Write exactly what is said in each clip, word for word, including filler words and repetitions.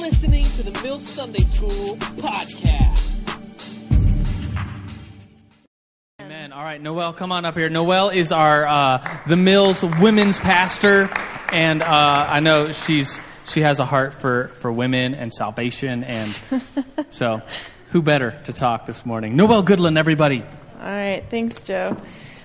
listening to the Mill Sunday School Podcast. Amen. All right, Noelle, come on up here. Noelle is our uh, the Mill's women's pastor, and uh, I know she's she has a heart for, for women and salvation, and so who better to talk this morning? Noelle Goodland, everybody. All right, thanks, Joe.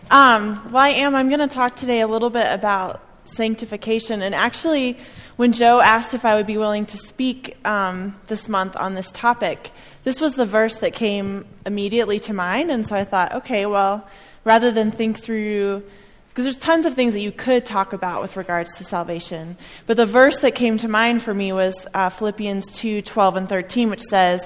Um, well, I am. I'm going to talk today a little bit about sanctification, and actually, when Joe asked if I would be willing to speak um, this month on this topic, this was the verse that came immediately to mind, and so I thought, okay, well, rather than think through, because there's tons of things that you could talk about with regards to salvation, but the verse that came to mind for me was uh, Philippians two, twelve, and thirteen, which says,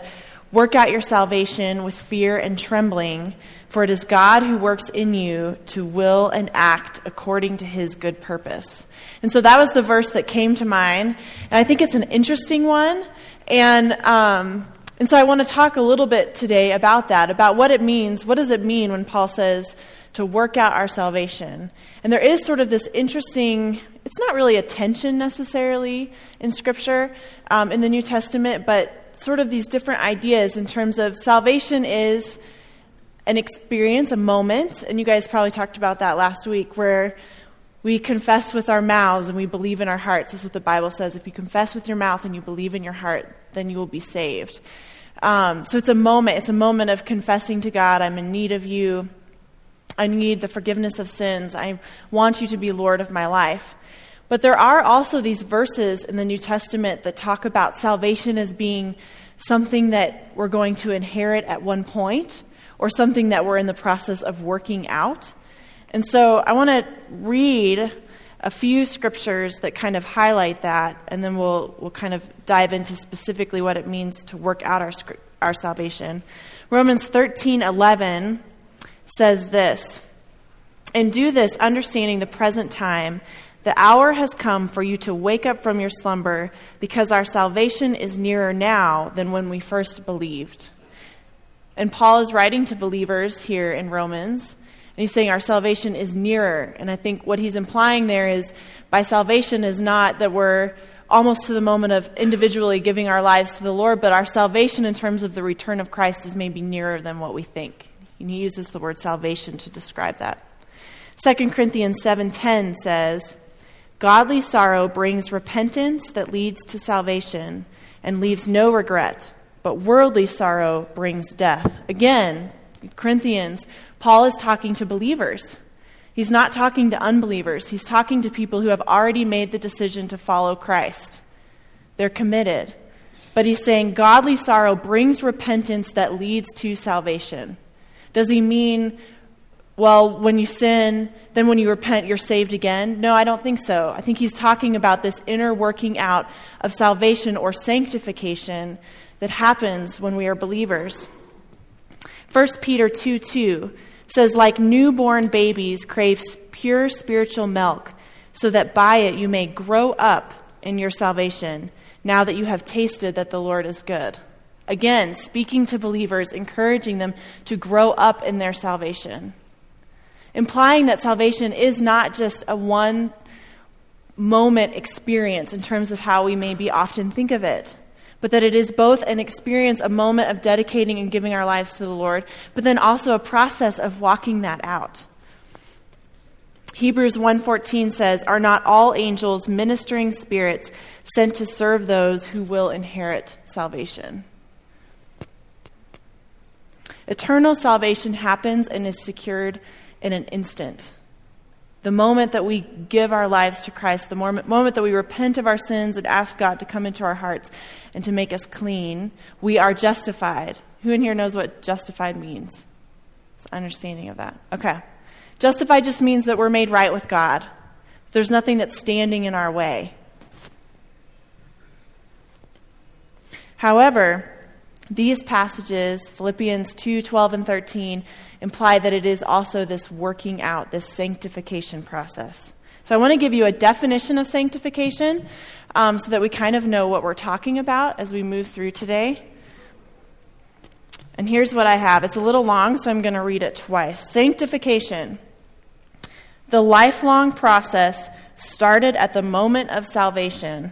"Work out your salvation with fear and trembling, for it is God who works in you to will and act according to his good purpose." And so that was the verse that came to mind, and I think it's an interesting one, and um, and so I want to talk a little bit today about that, about what it means. What does it mean when Paul says to work out our salvation? And there is sort of this interesting, it's not really a tension necessarily in Scripture, um, in the New Testament, but sort of these different ideas in terms of salvation is an experience, a moment, and you guys probably talked about that last week, where we confess with our mouths and we believe in our hearts. That's what the Bible says. If you confess with your mouth and you believe in your heart, then you will be saved. Um, so it's a moment. It's a moment of confessing to God, I'm in need of you. I need the forgiveness of sins. I want you to be Lord of my life. But there are also these verses in the New Testament that talk about salvation as being something that we're going to inherit at one point, or something that we're in the process of working out. And so I want to read a few scriptures that kind of highlight that, and then we'll we'll kind of dive into specifically what it means to work out our our salvation. Romans thirteen eleven says this, "And do this, understanding the present time, the hour has come for you to wake up from your slumber, because our salvation is nearer now than when we first believed." And Paul is writing to believers here in Romans, and he's saying our salvation is nearer. And I think what he's implying there is by salvation is not that we're almost to the moment of individually giving our lives to the Lord, but our salvation in terms of the return of Christ is maybe nearer than what we think. And he uses the word salvation to describe that. Second Corinthians seven ten says, "Godly sorrow brings repentance that leads to salvation and leaves no regret, but worldly sorrow brings death." Again, Corinthians, Paul is talking to believers. He's not talking to unbelievers. He's talking to people who have already made the decision to follow Christ. They're committed. But he's saying godly sorrow brings repentance that leads to salvation. Does he mean, well, when you sin, then when you repent, you're saved again? No, I don't think so. I think he's talking about this inner working out of salvation or sanctification that happens when we are believers. First Peter two two says, "Like newborn babies, crave pure spiritual milk, so that by it you may grow up in your salvation, now that you have tasted that the Lord is good." Again, speaking to believers, encouraging them to grow up in their salvation, implying that salvation is not just a one-moment experience in terms of how we maybe often think of it, but that it is both an experience, a moment of dedicating and giving our lives to the Lord, but then also a process of walking that out. Hebrews one fourteen says, "Are not all angels ministering spirits sent to serve those who will inherit salvation?" Eternal salvation happens and is secured in an instant. The moment that we give our lives to Christ, the moment, moment that we repent of our sins and ask God to come into our hearts and to make us clean, we are justified. Who in here knows what justified means? It's understanding of that. Okay. Justified just means that we're made right with God. There's nothing that's standing in our way. However, these passages, Philippians two, twelve, and thirteen, imply that it is also this working out, this sanctification process. So I want to give you a definition of sanctification um, so that we kind of know what we're talking about as we move through today. And here's what I have. It's a little long, so I'm going to read it twice. Sanctification, the lifelong process started at the moment of salvation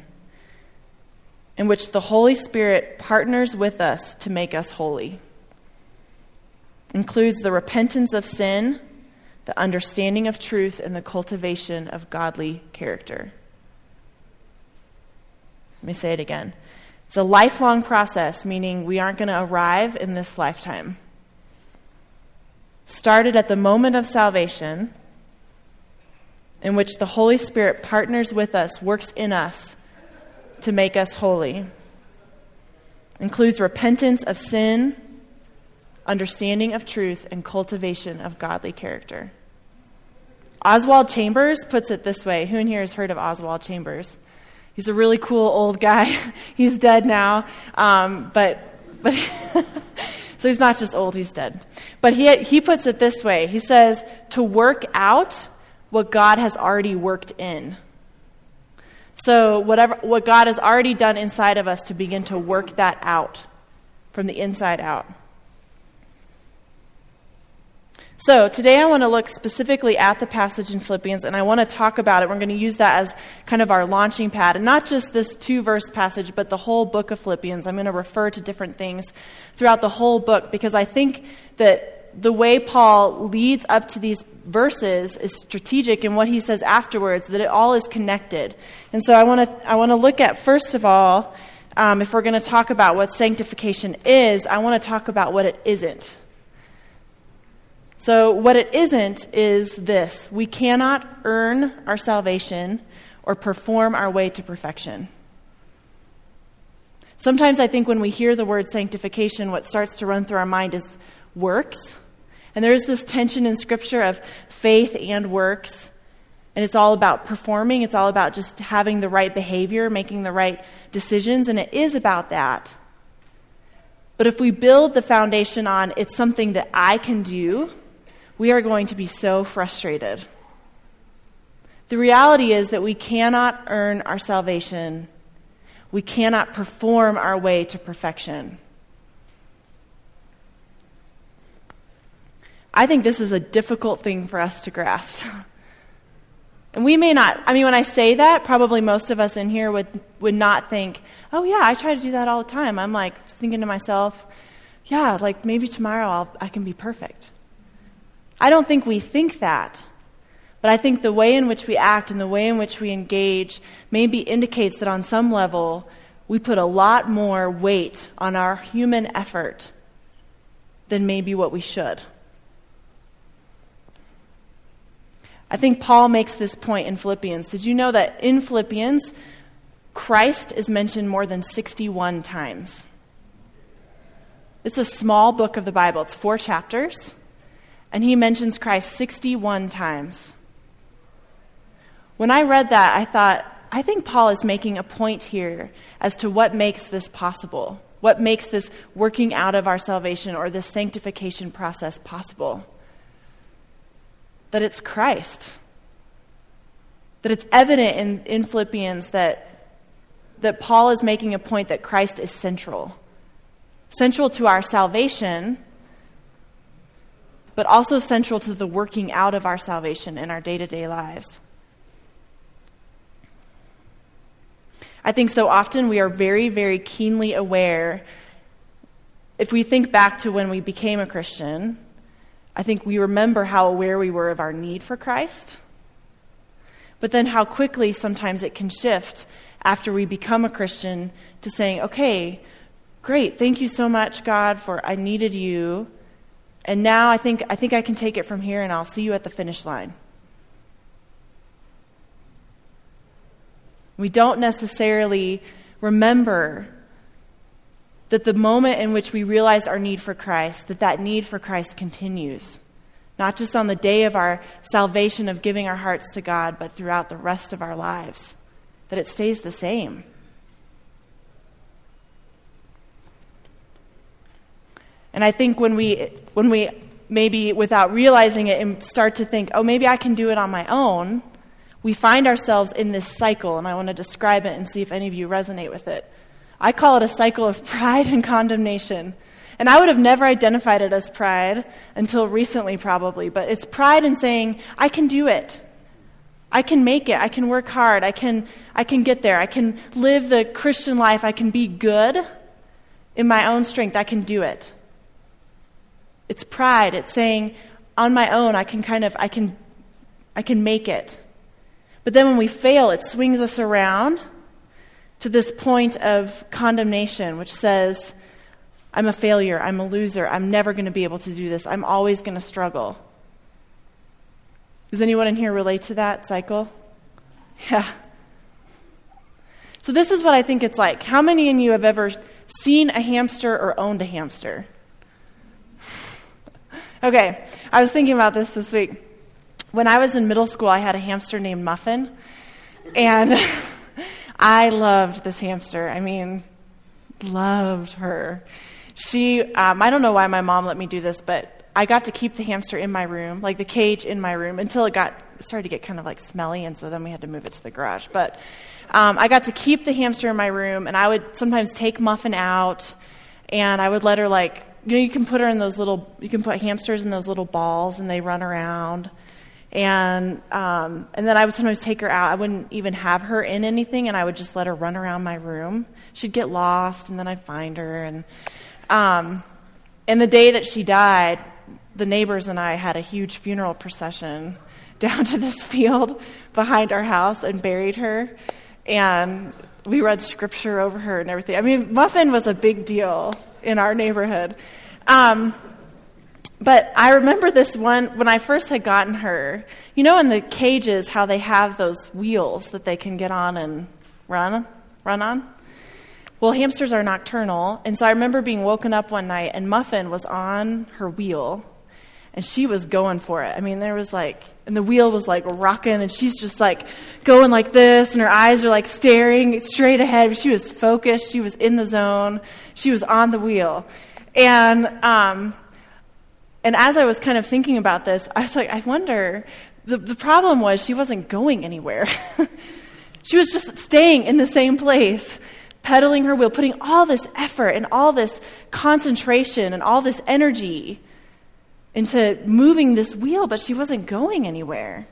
in which the Holy Spirit partners with us to make us holy. Includes the repentance of sin, the understanding of truth, and the cultivation of godly character. Let me say it again. It's a lifelong process, meaning we aren't going to arrive in this lifetime. Started at the moment of salvation, in which the Holy Spirit partners with us, works in us to make us holy. Includes repentance of sin, understanding of truth, and cultivation of godly character. Oswald Chambers puts it this way. Who in here has heard of Oswald Chambers? He's a really cool old guy. He's dead now, um, but but so he's not just old, he's dead. But he he puts it this way. He says, to work out what God has already worked in. So whatever what God has already done inside of us, to begin to work that out from the inside out. So today I want to look specifically at the passage in Philippians, and I want to talk about it. We're going to use that as kind of our launching pad, and not just this two-verse passage, but the whole book of Philippians. I'm going to refer to different things throughout the whole book, because I think that the way Paul leads up to these verses is strategic in what he says afterwards, that it all is connected. And so I want to I want to look at, first of all, um, if we're going to talk about what sanctification is, I want to talk about what it isn't. So what it isn't is this. We cannot earn our salvation or perform our way to perfection. Sometimes I think when we hear the word sanctification, what starts to run through our mind is works. And there is this tension in Scripture of faith and works. And it's all about performing. It's all about just having the right behavior, making the right decisions. And it is about that. But if we build the foundation on it's something that I can do, we are going to be so frustrated. The reality is that we cannot earn our salvation. We cannot perform our way to perfection. I think this is a difficult thing for us to grasp. And we may not, I mean, when I say that, probably most of us in here would, would not think, oh yeah, I try to do that all the time. I'm like thinking to myself, yeah, like maybe tomorrow I'll, I can be perfect. I don't think we think that. But I think the way in which we act and the way in which we engage maybe indicates that on some level we put a lot more weight on our human effort than maybe what we should. I think Paul makes this point in Philippians. Did you know that in Philippians, Christ is mentioned more than sixty-one times? It's a small book of the Bible. It's four chapters, and he mentions Christ sixty-one times. When I read that, I thought, I think Paul is making a point here as to what makes this possible, what makes this working out of our salvation or this sanctification process possible. That it's Christ. That it's evident in, in Philippians that, that Paul is making a point that Christ is central. Central to our salvation, but also central to the working out of our salvation in our day-to-day lives. I think so often we are very, very keenly aware, if we think back to when we became a Christian, I think we remember how aware we were of our need for Christ, but then how quickly sometimes it can shift after we become a Christian to saying, okay, great, thank you so much, God, for I needed you, and now I think I think I can take it from here and I'll see you at the finish line. We don't necessarily remember that the moment in which we realize our need for Christ, that that need for Christ continues, not just on the day of our salvation of giving our hearts to God, but throughout the rest of our lives, that it stays the same. And I think when we, when we maybe without realizing it and start to think, oh, maybe I can do it on my own, we find ourselves in this cycle, and I want to describe it and see if any of you resonate with it. I call it a cycle of pride and condemnation. And I would have never identified it as pride until recently, probably. But it's pride in saying, I can do it. I can make it. I can work hard. I can I can get there. I can live the Christian life. I can be good in my own strength. I can do it. It's pride. It's saying, on my own, I can kind of, I can, I can make it. But then when we fail, it swings us around to this point of condemnation, which says, I'm a failure, I'm a loser, I'm never going to be able to do this, I'm always going to struggle. Does anyone in here relate to that cycle? Yeah. So this is what I think it's like. How many of you have ever seen a hamster or owned a hamster? Okay, I was thinking about this this week. When I was in middle school, I had a hamster named Muffin, and I loved this hamster. I mean, loved her. She, um, I don't know why my mom let me do this, but I got to keep the hamster in my room, like the cage in my room, until it got it started to get kind of like smelly, and so then we had to move it to the garage. But um, I got to keep the hamster in my room, and I would sometimes take Muffin out, and I would let her like, you know, you can put her in those little, you can put hamsters in those little balls, and they run around. And um, and then I would sometimes take her out. I wouldn't even have her in anything, and I would just let her run around my room. She'd get lost, and then I'd find her. And um, and the day that she died, the neighbors and I had a huge funeral procession down to this field behind our house and buried her. And we read scripture over her and everything. I mean, Muffin was a big deal in our neighborhood. Um, but I remember this one, when I first had gotten her, you know in the cages how they have those wheels that they can get on and run, run on? Well, hamsters are nocturnal, and so I remember being woken up one night, and Muffin was on her wheel, and she was going for it. I mean, there was like, and the wheel was like rocking, and she's just like going like this, and her eyes are like staring straight ahead. She was focused. She was in the zone. She was on the wheel. And um, and as I was kind of thinking about this, I was like, I wonder, the, the problem was she wasn't going anywhere. She was just staying in the same place, pedaling her wheel, putting all this effort and all this concentration and all this energy into moving this wheel, but she wasn't going anywhere.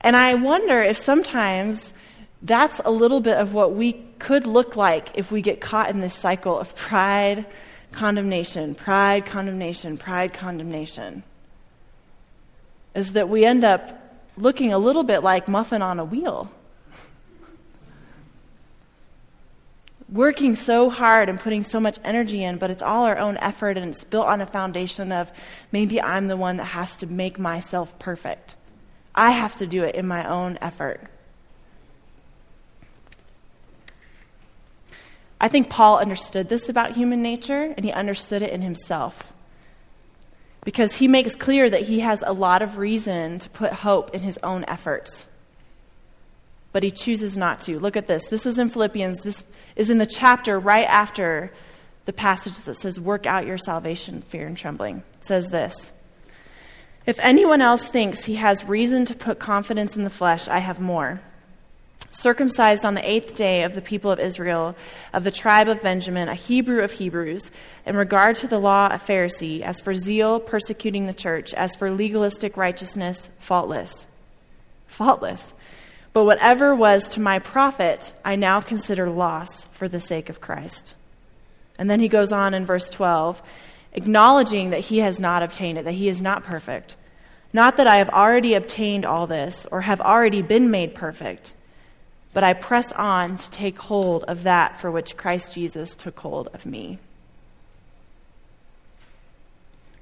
And I wonder if sometimes that's a little bit of what we could look like if we get caught in this cycle of pride, condemnation, pride, condemnation, pride, condemnation. Is that we end up looking a little bit like Muffin on a wheel. Working so hard and putting so much energy in, but it's all our own effort, and it's built on a foundation of maybe I'm the one that has to make myself perfect. I have to do it in my own effort. I think Paul understood this about human nature, and he understood it in himself, because he makes clear that he has a lot of reason to put hope in his own efforts. But he chooses not to. Look at this. This is in Philippians. This is in the chapter right after the passage that says, work out your salvation, fear and trembling. It says this: if anyone else thinks he has reason to put confidence in the flesh, I have more. Circumcised on the eighth day of the people of Israel, of the tribe of Benjamin, a Hebrew of Hebrews, in regard to the law, a Pharisee, as for zeal, persecuting the church, as for legalistic righteousness, faultless. Faultless. But whatever was to my profit, I now consider loss for the sake of Christ. And then he goes on in verse twelve, acknowledging that he has not obtained it, that he is not perfect. Not that I have already obtained all this or have already been made perfect, but I press on to take hold of that for which Christ Jesus took hold of me.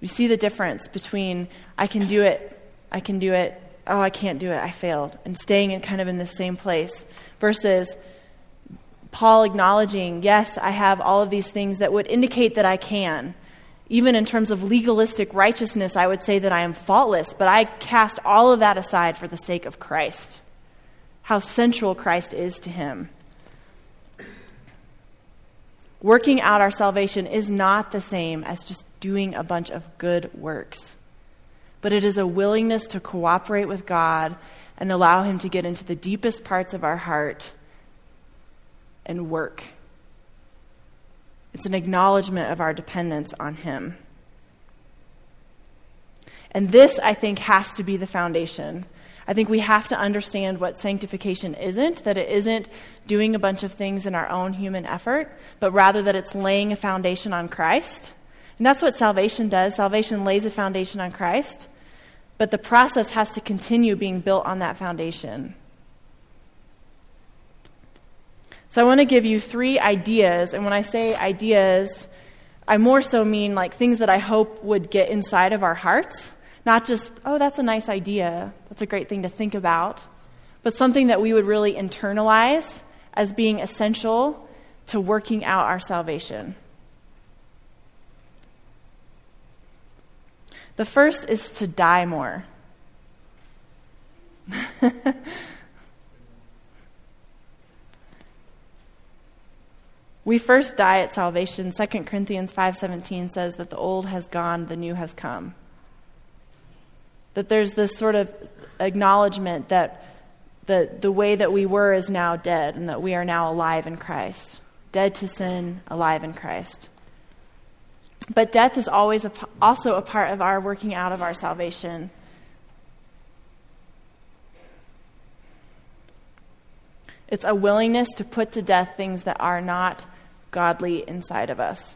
You see the difference between I can do it, I can do it, oh, I can't do it, I failed, and staying in kind of in the same place, versus Paul acknowledging, yes, I have all of these things that would indicate that I can. Even in terms of legalistic righteousness, I would say that I am faultless, but I cast all of that aside for the sake of Christ, how central Christ is to him. Working out our salvation is not the same as just doing a bunch of good works, but it is a willingness to cooperate with God and allow him to get into the deepest parts of our heart and work. It's an acknowledgement of our dependence on him. And this, I think, has to be the foundation. I think we have to understand what sanctification isn't, that it isn't doing a bunch of things in our own human effort, but rather that it's laying a foundation on Christ. And that's what salvation does. Salvation lays a foundation on Christ, but the process has to continue being built on that foundation. So I want to give you three ideas, and when I say ideas, I more so mean like things that I hope would get inside of our hearts, not just, oh, that's a nice idea, that's a great thing to think about, but something that we would really internalize as being essential to working out our salvation. The first is to die more. We first die at salvation. Second Corinthians five seventeen says that the old has gone, the new has come. That there's this sort of acknowledgement that the, the way that we were is now dead and that we are now alive in Christ. Dead to sin, alive in Christ. But death is always a, also a part of our working out of our salvation. It's a willingness to put to death things that are not godly inside of us.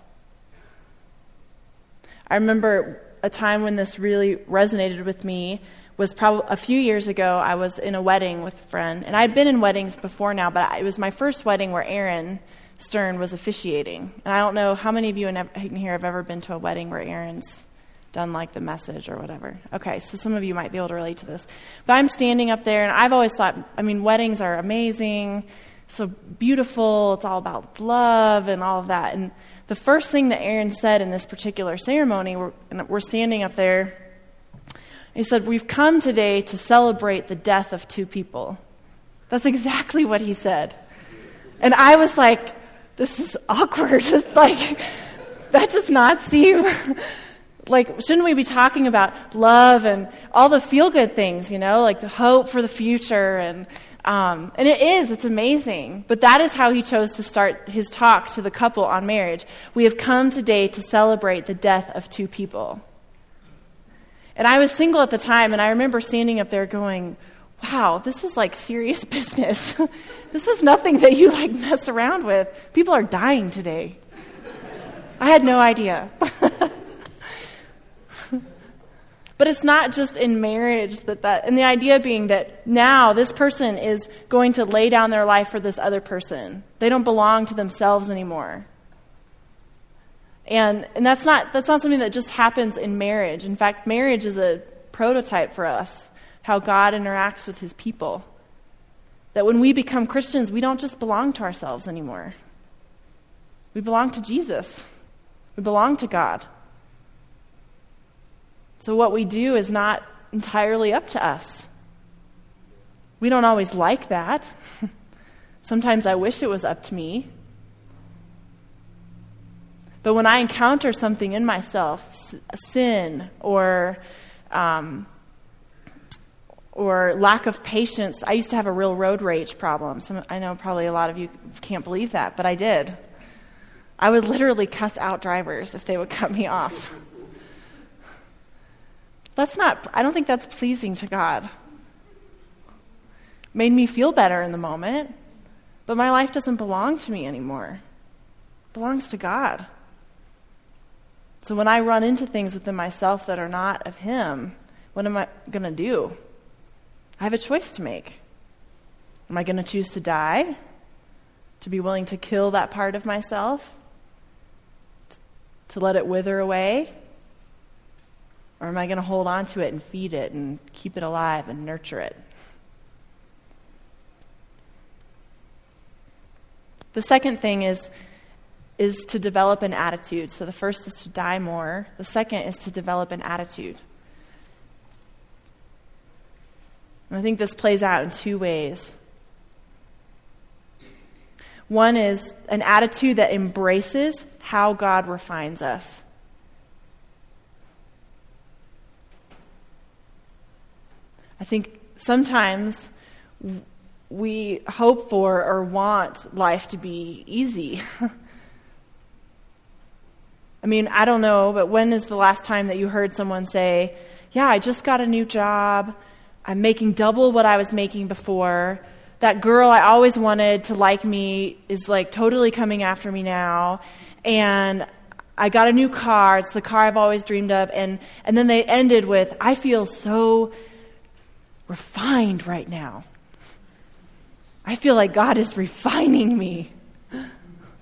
I remember a time when this really resonated with me was probably a few years ago. I was in a wedding with a friend, and I'd been in weddings before now, but it was my first wedding where Aaron Stern was officiating. And I don't know how many of you in here have ever been to a wedding where Aaron's done like the message or whatever. Okay, so some of you might be able to relate to this. But I'm standing up there, and I've always thought, I mean, weddings are amazing, so beautiful, it's all about love and all of that. And the first thing that Aaron said in this particular ceremony, we're, and we're standing up there, he said, "We've come today to celebrate the death of two people." That's exactly what he said. And I was like, this is awkward. Just like, that does not seem... Like, shouldn't we be talking about love and all the feel-good things, you know, like the hope for the future? And um, and it is, it's amazing. But that is how he chose to start his talk to the couple on marriage. "We have come today to celebrate the death of two people." And I was single at the time, and I remember standing up there going, wow, this is like serious business. This is nothing that you like mess around with. People are dying today. I had no idea. But it's not just in marriage that that, and the idea being that now this person is going to lay down their life for this other person. They don't belong to themselves anymore. And and that's not that's not something that just happens in marriage. In fact, marriage is a prototype for us, how God interacts with his people. That when we become Christians, we don't just belong to ourselves anymore. We belong to Jesus. We belong to God. So what we do is not entirely up to us. We don't always like that. Sometimes I wish it was up to me. But when I encounter something in myself, sin or um, or lack of patience, I used to have a real road rage problem. Some, I know probably a lot of you can't believe that, but I did. I would literally cuss out drivers if they would cut me off. That's not, I don't think that's pleasing to God. Made me feel better in the moment, but my life doesn't belong to me anymore. It belongs to God. So when I run into things within myself that are not of him, what am I going to do? I have a choice to make. Am I going to choose to die? To be willing to kill that part of myself? To let it wither away? Or am I going to hold on to it and feed it and keep it alive and nurture it? The second thing is, is to develop an attitude. So the first is to die more. The second is to develop an attitude. And I think this plays out in two ways. One is an attitude that embraces how God refines us. I think sometimes we hope for or want life to be easy. I mean, I don't know, but when is the last time that you heard someone say, yeah, I just got a new job, I'm making double what I was making before. That girl I always wanted to like me is like totally coming after me now. And I got a new car. It's the car I've always dreamed of. And, and then they ended with, I feel so refined right now. I feel like God is refining me.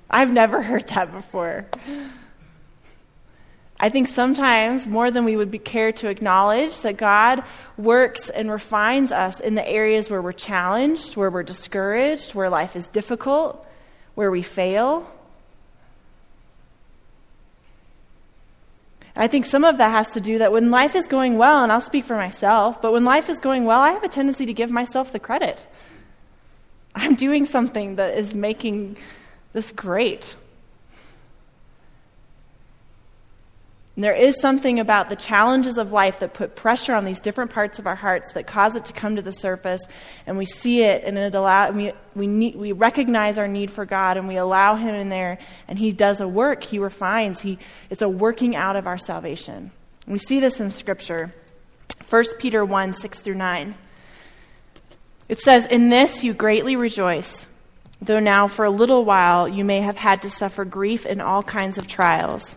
I've never heard that before. I think sometimes, more than we would be care to acknowledge, that God works and refines us in the areas where we're challenged, where we're discouraged, where life is difficult, where we fail. And I think some of that has to do that when life is going well, and I'll speak for myself, but when life is going well, I have a tendency to give myself the credit. I'm doing something that is making this great. And there is something about the challenges of life that put pressure on these different parts of our hearts that cause it to come to the surface, and we see it, and it allow and we we need, we recognize our need for God, and we allow Him in there, and He does a work. He refines. He it's a working out of our salvation. And we see this in Scripture, First Peter one six through nine. It says, "In this you greatly rejoice, though now for a little while you may have had to suffer grief in all kinds of trials.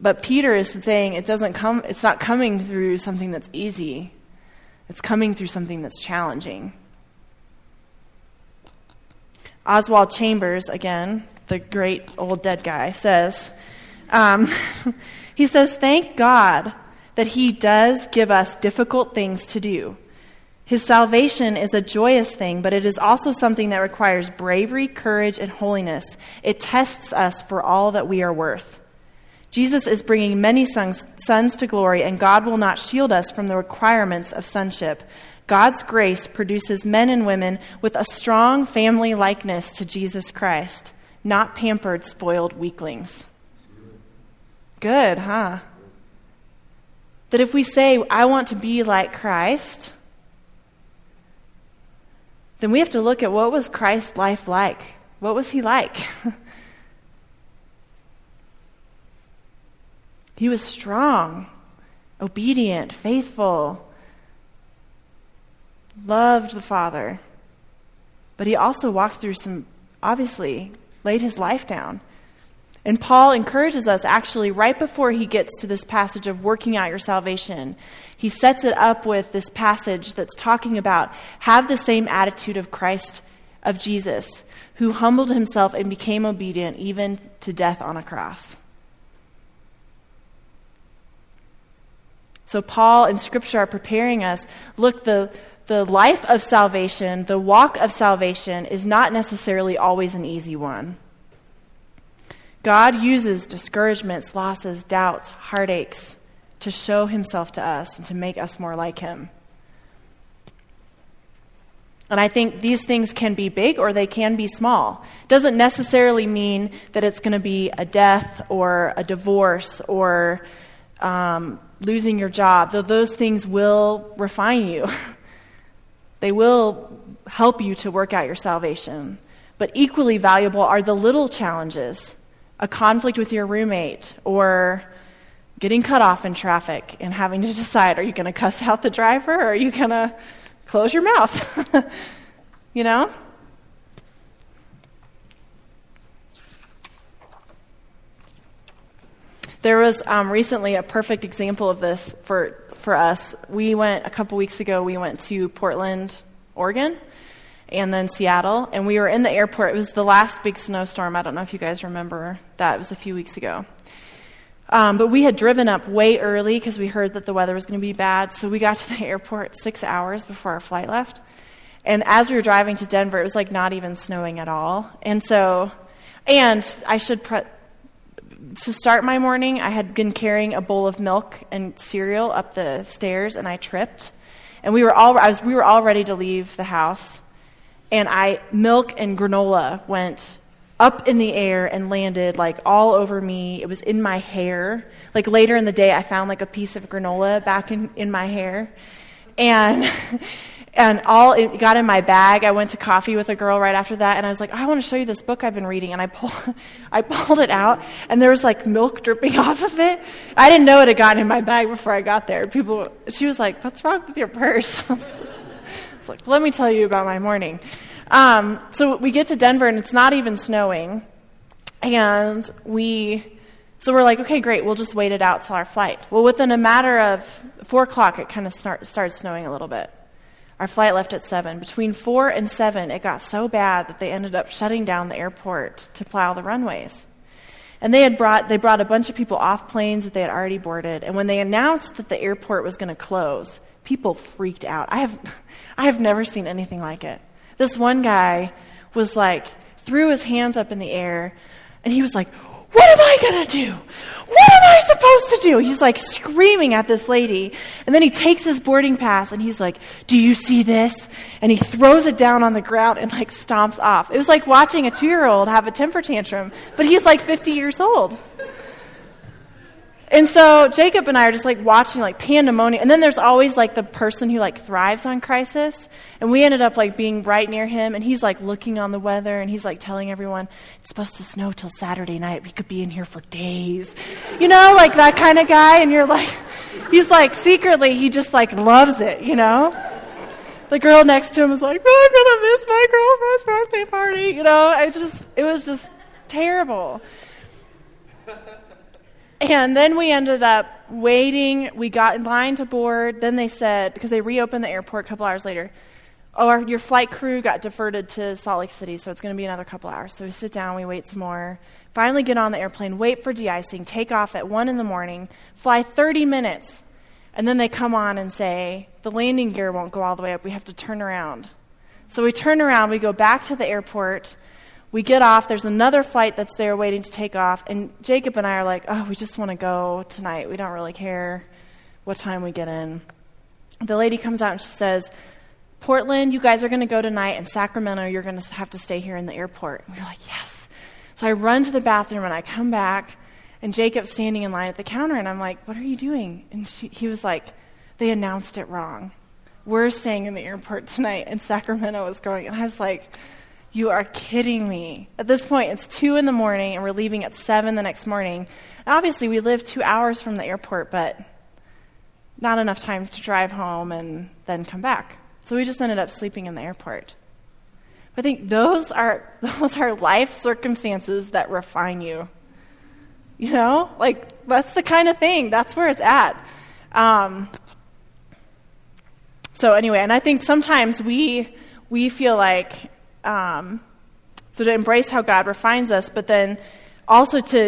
But Peter is saying it doesn't come, it's not coming through something that's easy. It's coming through something that's challenging. Oswald Chambers, again, the great old dead guy, says, um, he says, "Thank God that he does give us difficult things to do. His salvation is a joyous thing, but it is also something that requires bravery, courage, and holiness. It tests us for all that we are worth. Jesus is bringing many sons, sons to glory, and God will not shield us from the requirements of sonship. God's grace produces men and women with a strong family likeness to Jesus Christ, not pampered, spoiled weaklings." Good, huh? That if we say, I want to be like Christ, then we have to look at what was Christ's life like? What was he like? He was strong, obedient, faithful, loved the Father. But he also walked through some, obviously, laid his life down. And Paul encourages us, actually, right before he gets to this passage of working out your salvation, he sets it up with this passage that's talking about have the same attitude of Christ, of Jesus, who humbled himself and became obedient even to death on a cross. So Paul and Scripture are preparing us. Look, the, the life of salvation, the walk of salvation, is not necessarily always an easy one. God uses discouragements, losses, doubts, heartaches to show himself to us and to make us more like him. And I think these things can be big or they can be small. Doesn't necessarily mean that it's going to be a death or a divorce or um, losing your job, though those things will refine you. They will help you to work out your salvation. But equally valuable are the little challenges, a conflict with your roommate, or getting cut off in traffic and having to decide, are you going to cuss out the driver or are you going to close your mouth? You know? There was um, recently a perfect example of this for, for us. We went, a couple weeks ago, we went to Portland, Oregon, and then Seattle, and we were in the airport. It was the last big snowstorm. I don't know if you guys remember that. It was a few weeks ago. Um, but we had driven up way early because we heard that the weather was going to be bad, so we got to the airport six hours before our flight left. And as we were driving to Denver, it was like not even snowing at all. And so, and I should... Pre- To start my morning, I had been carrying a bowl of milk and cereal up the stairs, and I tripped. and we were all I was we were all ready to leave the house, and I milk and granola went up in the air and landed like all over me. It was in my hair. Like later in the day, I found like a piece of granola back in, in my hair, and and all it got in my bag. I went to coffee with a girl right after that, and I was like, oh, I want to show you this book I've been reading, and I pulled I pulled it out, and there was like milk dripping off of it. I didn't know it had gotten in my bag before I got there. People, she was like, "What's wrong with your purse?" I was like, "Let me tell you about my morning." Um, so we get to Denver, and it's not even snowing, and we, so we're like, okay, great, we'll just wait it out till our flight. Well, within a matter of four o'clock, it kind of start, started snowing a little bit. Our flight left at seven. Between four and seven, it got so bad that they ended up shutting down the airport to plow the runways. And they had brought, they brought a bunch of people off planes that they had already boarded, and when they announced that the airport was going to close, people freaked out. I have, I have never seen anything like it. This one guy was like, threw his hands up in the air, and he was like, "What am I going to do? What am I supposed to do?" He's like screaming at this lady, and then he takes his boarding pass, and he's like, "Do you see this?" And he throws it down on the ground and like stomps off. It was like watching a two-year-old have a temper tantrum, but he's like fifty years old. And so Jacob and I are just like watching like pandemonium. And then there's always like the person who like thrives on crisis. And we ended up like being right near him. And he's like looking on the weather. And he's like telling everyone, "It's supposed to snow till Saturday night. We could be in here for days." You know, like that kind of guy. And you're like, he's like secretly, he just like loves it, you know. The girl next to him is like, "Oh, I'm going to miss my girlfriend's birthday party." You know, it's just, it was just terrible. And then we ended up waiting. We got in line to board. Then they said, because they reopened the airport a couple hours later, "Oh, our, your flight crew got diverted to Salt Lake City, so it's going to be another couple hours." So we sit down, we wait some more, finally get on the airplane, wait for de-icing, take off at one in the morning, fly thirty minutes, and then they come on and say, "The landing gear won't go all the way up. We have to turn around." So we turn around, we go back to the airport. We get off, there's another flight that's there waiting to take off, and Jacob and I are like, "Oh, we just want to go tonight. We don't really care what time we get in." The lady comes out and she says, "Portland, you guys are going to go tonight, and Sacramento, you're going to have to stay here in the airport." And we're like, "Yes." So I run to the bathroom, and I come back, and Jacob's standing in line at the counter, and I'm like, "What are you doing?" And she, he was like, "They announced it wrong. We're staying in the airport tonight, and Sacramento is going." And I was like, "You are kidding me." At this point, it's two in the morning, and we're leaving at seven the next morning. And obviously, we live two hours from the airport, but not enough time to drive home and then come back. So we just ended up sleeping in the airport. I think those are those are life circumstances that refine you. You know? Like, that's the kind of thing. That's where it's at. Um, so anyway, and I think sometimes we we feel like... Um, so to embrace how God refines us, but then also to,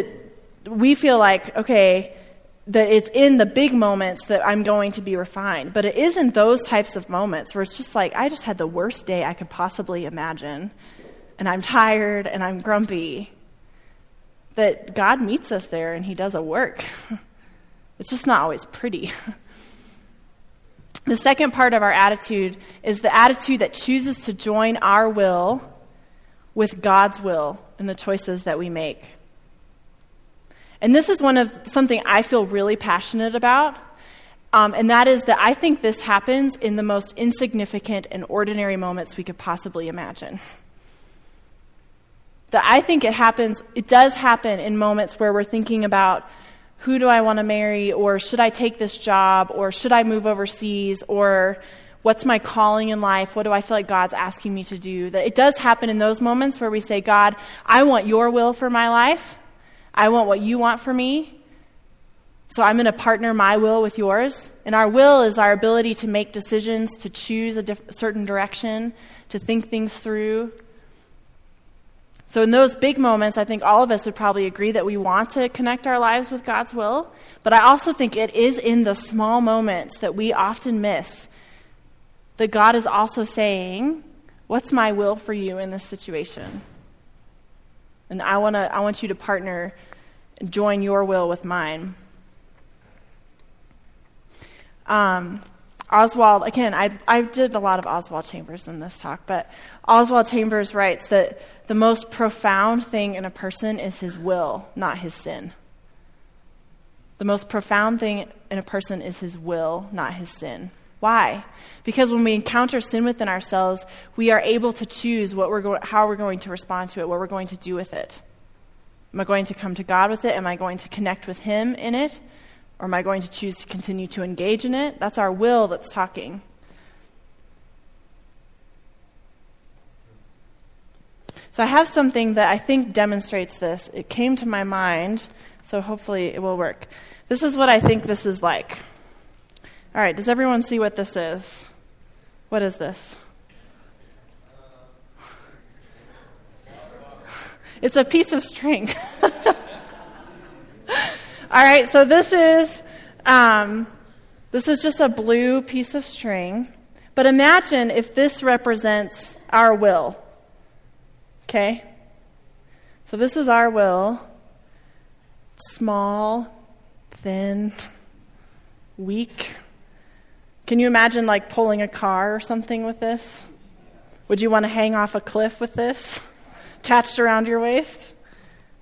we feel like, okay, that it's in the big moments that I'm going to be refined, but it isn't those types of moments where it's just like, I just had the worst day I could possibly imagine, and I'm tired, and I'm grumpy, that God meets us there, and he does a work. It's just not always pretty. The second part of our attitude is the attitude that chooses to join our will with God's will in the choices that we make. And this is one of something I feel really passionate about, um, and that is that I think this happens in the most insignificant and ordinary moments we could possibly imagine. That I think it happens, it does happen in moments where we're thinking about, who do I want to marry, or should I take this job, or should I move overseas, or what's my calling in life, what do I feel like God's asking me to do? That it does happen in those moments where we say, "God, I want your will for my life, I want what you want for me, so I'm going to partner my will with yours." And our will is our ability to make decisions, to choose a diff- certain direction, to think things through. So in those big moments, I think all of us would probably agree that we want to connect our lives with God's will. But I also think it is in the small moments that we often miss that God is also saying, "What's my will for you in this situation? And I want to I want you to partner and join your will with mine." Um, Oswald, again, I, I did a lot of Oswald Chambers in this talk, but Oswald Chambers writes that the most profound thing in a person is his will, not his sin. The most profound thing in a person is his will, not his sin. Why? Because when we encounter sin within ourselves, we are able to choose what we're go- how we're going to respond to it, what we're going to do with it. Am I going to come to God with it? Am I going to connect with him in it? Or am I going to choose to continue to engage in it? That's our will that's talking. So I have something that I think demonstrates this. It came to my mind, so hopefully it will work. This is what I think this is like. All right, does everyone see what this is? What is this? It's a piece of string. All right, so this is um, this is just a blue piece of string. But imagine if this represents our will. Okay? So this is our will. Small, thin, weak. Can you imagine like pulling a car or something with this? Would you want to hang off a cliff with this attached around your waist?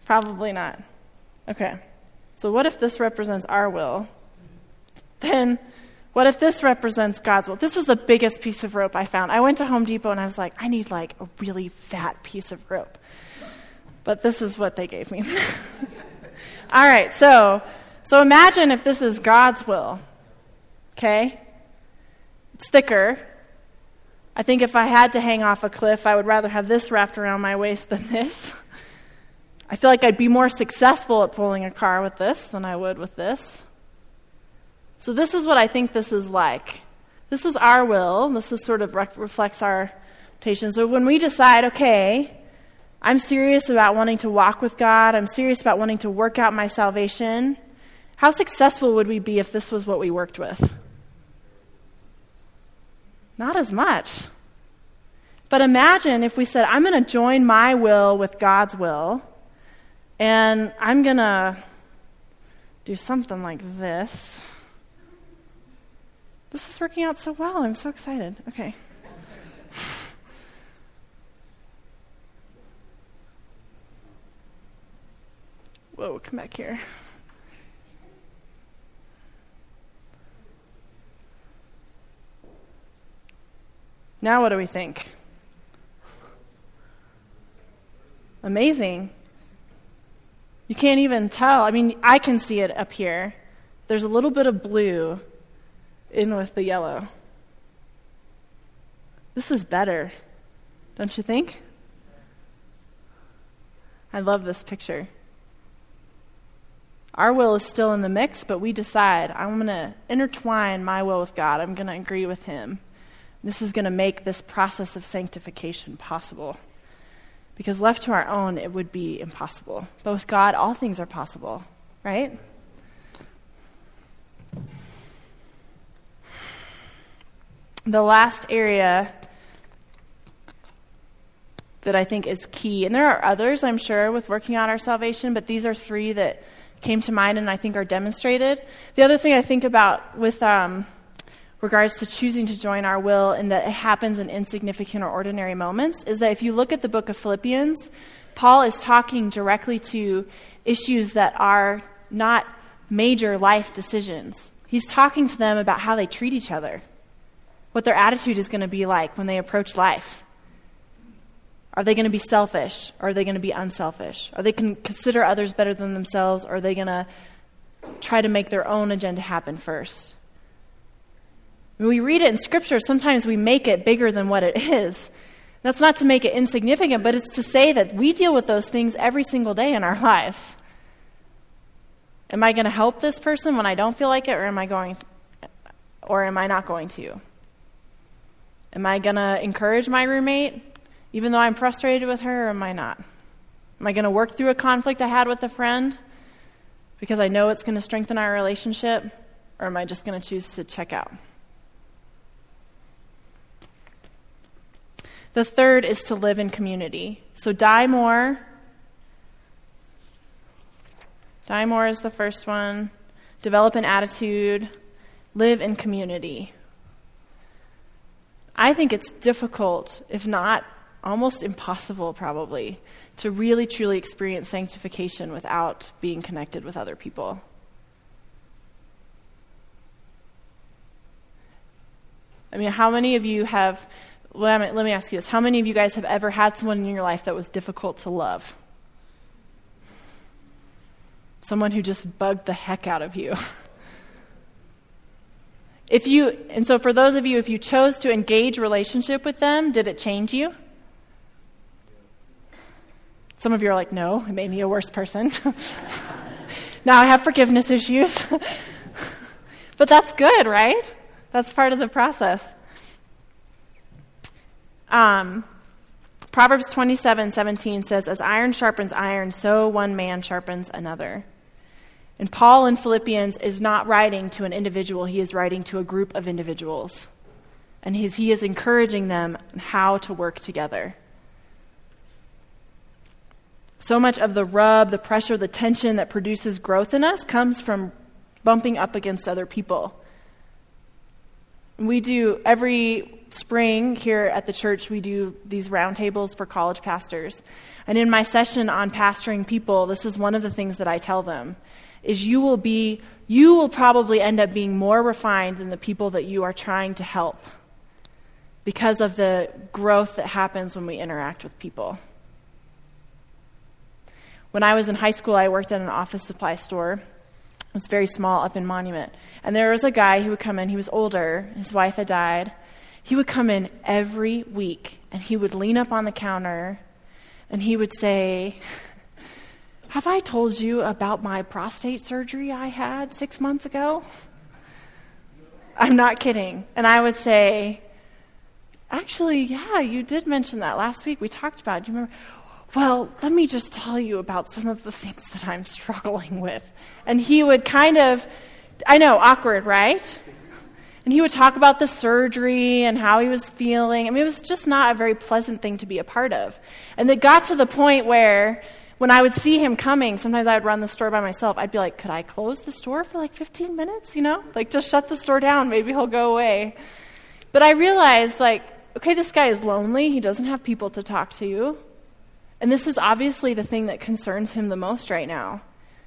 Probably not. Okay. So what if this represents our will? Then what if this represents God's will? This was the biggest piece of rope I found. I went to Home Depot and I was like, I need like a really fat piece of rope. But this is what they gave me. All right, so so imagine if this is God's will, okay? It's thicker. I think if I had to hang off a cliff, I would rather have this wrapped around my waist than this. I feel like I'd be more successful at pulling a car with this than I would with this. So this is what I think this is like. This is our will. This is sort of re- reflects our temptation. So when we decide, okay, I'm serious about wanting to walk with God. I'm serious about wanting to work out my salvation. How successful would we be if this was what we worked with? Not as much. But imagine if we said, I'm going to join my will with God's will. And I'm going to do something like this. This is working out so well. I'm so excited. Okay. Whoa, come back here. Now what do we think? Amazing. You can't even tell. I mean, I can see it up here. There's a little bit of blue in with the yellow. This is better, don't you think? I love this picture. Our will is still in the mix, but we decide, I'm going to intertwine my will with God. I'm going to agree with him. This is going to make this process of sanctification possible. Because left to our own, it would be impossible. But with God, all things are possible, right? The last area that I think is key, and there are others, I'm sure, with working out our salvation, but these are three that came to mind and I think are demonstrated. The other thing I think about with um, regards to choosing to join our will and that it happens in insignificant or ordinary moments is that if you look at the book of Philippians, Paul is talking directly to issues that are not major life decisions. He's talking to them about how they treat each other, what their attitude is going to be like when they approach life. Are they going to be selfish? Or are they going to be unselfish? Are they going to consider others better than themselves? Or are they going to try to make their own agenda happen first? When we read it in Scripture, sometimes we make it bigger than what it is. That's not to make it insignificant, but it's to say that we deal with those things every single day in our lives. Am I going to help this person when I don't feel like it, or am I going, to, or am I not going to? Am I going to encourage my roommate, even though I'm frustrated with her, or am I not? Am I going to work through a conflict I had with a friend because I know it's going to strengthen our relationship, or am I just going to choose to check out? The third is to live in community. So die more. Die more is the first one. Develop an attitude. Live in community. I think it's difficult, if not almost impossible probably, to really truly experience sanctification without being connected with other people. I mean, how many of you have, well, let me ask you this, how many of you guys have ever had someone in your life that was difficult to love? Someone who just bugged the heck out of you. If you, and so for those of you, if you chose to engage relationship with them, did it change you? Some of you are like, no, it made me a worse person. Now I have forgiveness issues. But that's good, right? That's part of the process. Um, Proverbs twenty-seven seventeen says, as iron sharpens iron, so one man sharpens another. And Paul in Philippians is not writing to an individual. He is writing to a group of individuals. And he's, he is encouraging them how to work together. So much of the rub, the pressure, the tension that produces growth in us comes from bumping up against other people. We do, every spring here at the church, we do these roundtables for college pastors. And in my session on pastoring people, this is one of the things that I tell them. Is you will be, you will probably end up being more refined than the people that you are trying to help because of the growth that happens when we interact with people. When I was in high school, I worked at an office supply store. It was very small up in Monument. And there was a guy who would come in, he was older, his wife had died. He would come in every week and he would lean up on the counter and he would say, have I told you about my prostate surgery I had six months ago? I'm not kidding. And I would say, actually, yeah, you did mention that last week. We talked about it. Do you remember? Well, let me just tell you about some of the things that I'm struggling with. And he would kind of, I know, awkward, right? And he would talk about the surgery and how he was feeling. I mean, it was just not a very pleasant thing to be a part of. And it got to the point where when I would see him coming, sometimes I would run the store by myself. I'd be like, could I close the store for like fifteen minutes, you know? Like, just shut the store down. Maybe he'll go away. But I realized, like, okay, this guy is lonely. He doesn't have people to talk to. And this is obviously the thing that concerns him the most right now.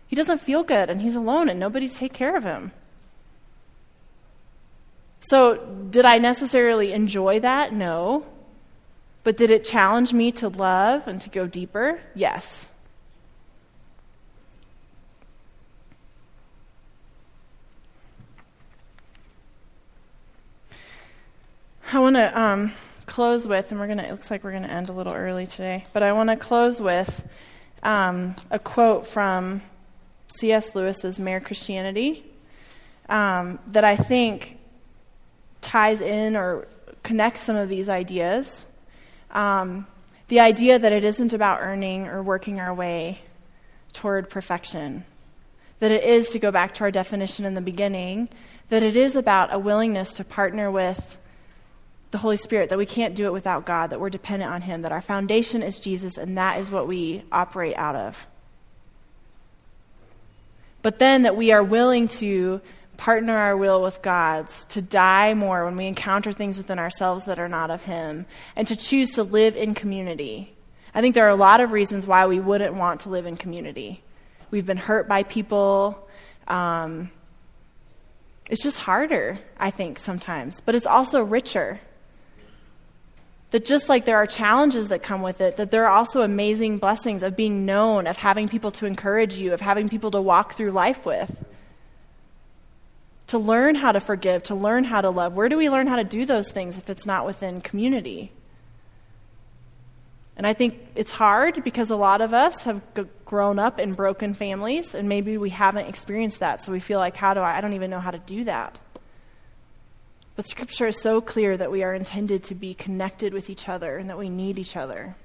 He doesn't feel good, and he's alone, and nobody's taking care of him. So did I necessarily enjoy that? No. But did it challenge me to love and to go deeper? Yes. I want to um, close with, and we're going to, it looks like we're going to end a little early today, but I want to close with um, a quote from C S Lewis's Mere Christianity um, that I think ties in or connects some of these ideas. Um, the idea that it isn't about earning or working our way toward perfection, that it is, to go back to our definition in the beginning, that it is about a willingness to partner with the Holy Spirit, that we can't do it without God, that we're dependent on him, that our foundation is Jesus, and that is what we operate out of. But then that we are willing to partner our will with God's, to die more when we encounter things within ourselves that are not of him, and to choose to live in community. I think there are a lot of reasons why we wouldn't want to live in community. We've been hurt by people. Um, it's just harder, I think, sometimes. But it's also richer. That just like there are challenges that come with it, that there are also amazing blessings of being known, of having people to encourage you, of having people to walk through life with. To learn how to forgive, to learn how to love. Where do we learn how to do those things if it's not within community? And I think it's hard because a lot of us have g- grown up in broken families, and maybe we haven't experienced that, so we feel like, how do I, I don't even know how to do that. But Scripture is so clear that we are intended to be connected with each other and that we need each other.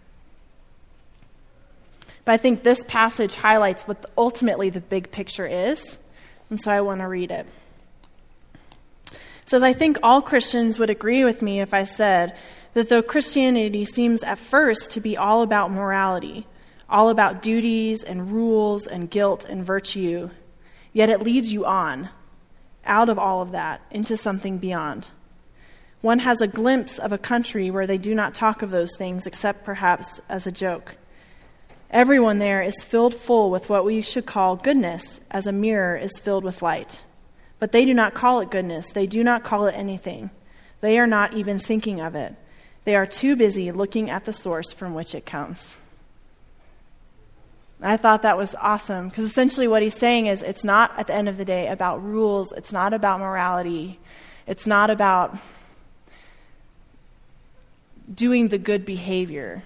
But I think this passage highlights what the, ultimately the big picture is, and so I want to read it. It says, I think all Christians would agree with me if I said that though Christianity seems at first to be all about morality, all about duties and rules and guilt and virtue, yet it leads you on, out of all of that, into something beyond. One has a glimpse of a country where they do not talk of those things except perhaps as a joke. Everyone there is filled full with what we should call goodness, as a mirror is filled with light. But they do not call it goodness. They do not call it anything. They are not even thinking of it. They are too busy looking at the source from which it comes." I thought that was awesome, because essentially what he's saying is it's not, at the end of the day, about rules. It's not about morality. It's not about doing the good behavior.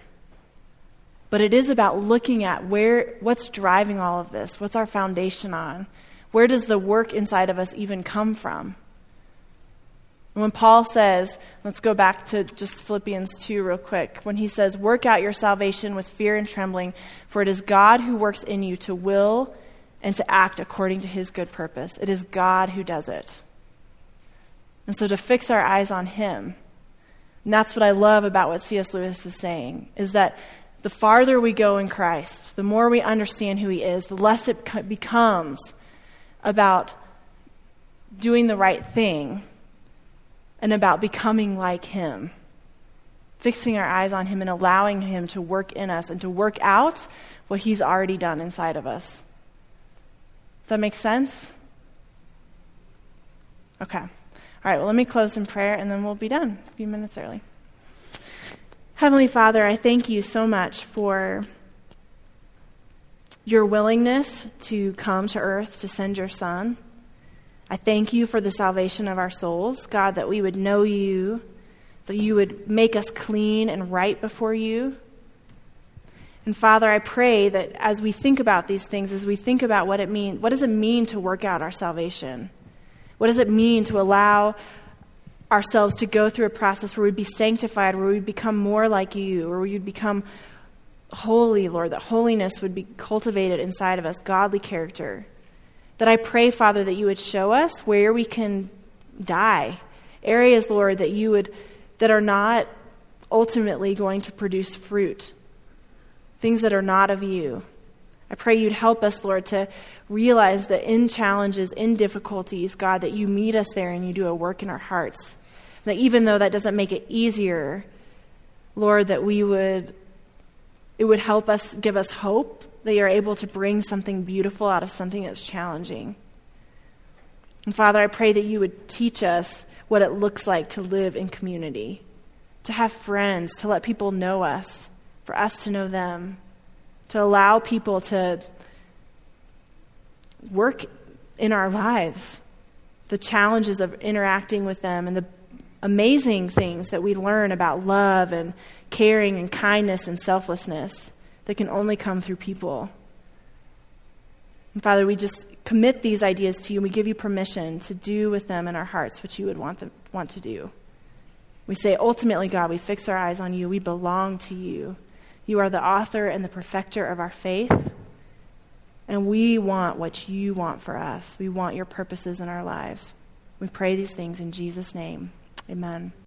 But it is about looking at where, what's driving all of this? What's our foundation on? Where does the work inside of us even come from? And when Paul says, let's go back to just Philippians two real quick. When he says, "Work out your salvation with fear and trembling, for it is God who works in you to will and to act according to his good purpose." It is God who does it. And so to fix our eyes on him. And that's what I love about what C S. Lewis is saying, is that the farther we go in Christ, the more we understand who he is, the less it becomes about doing the right thing and about becoming like him, fixing our eyes on him and allowing him to work in us and to work out what he's already done inside of us. Does that make sense? Okay. All right, well, let me close in prayer, and then we'll be done a few minutes early. Heavenly Father, I thank you so much for your willingness to come to earth to send your Son. I thank you for the salvation of our souls, God, that we would know you, that you would make us clean and right before you. And Father, I pray that as we think about these things, as we think about what it means, what does it mean to work out our salvation? What does it mean to allow ourselves to go through a process where we'd be sanctified, where we'd become more like you, where we'd become holy, Lord, that holiness would be cultivated inside of us, godly character. That I pray, Father, that you would show us where we can die. Areas, Lord, that you would, that are not ultimately going to produce fruit. Things that are not of you. I pray you'd help us, Lord, to realize that in challenges, in difficulties, God, that you meet us there and you do a work in our hearts. That even though that doesn't make it easier, Lord, that we would, it would help us, give us hope, that you're able to bring something beautiful out of something that's challenging. And Father, I pray that you would teach us what it looks like to live in community, to have friends, to let people know us, for us to know them, to allow people to work in our lives, the challenges of interacting with them and the amazing things that we learn about love and caring and kindness and selflessness that can only come through people. And Father, we just commit these ideas to you, and we give you permission to do with them in our hearts what you would want them, want to do. We say, ultimately, God, we fix our eyes on you. We belong to you. You are the author and the perfecter of our faith, and we want what you want for us. We want your purposes in our lives. We pray these things in Jesus' name. Amen.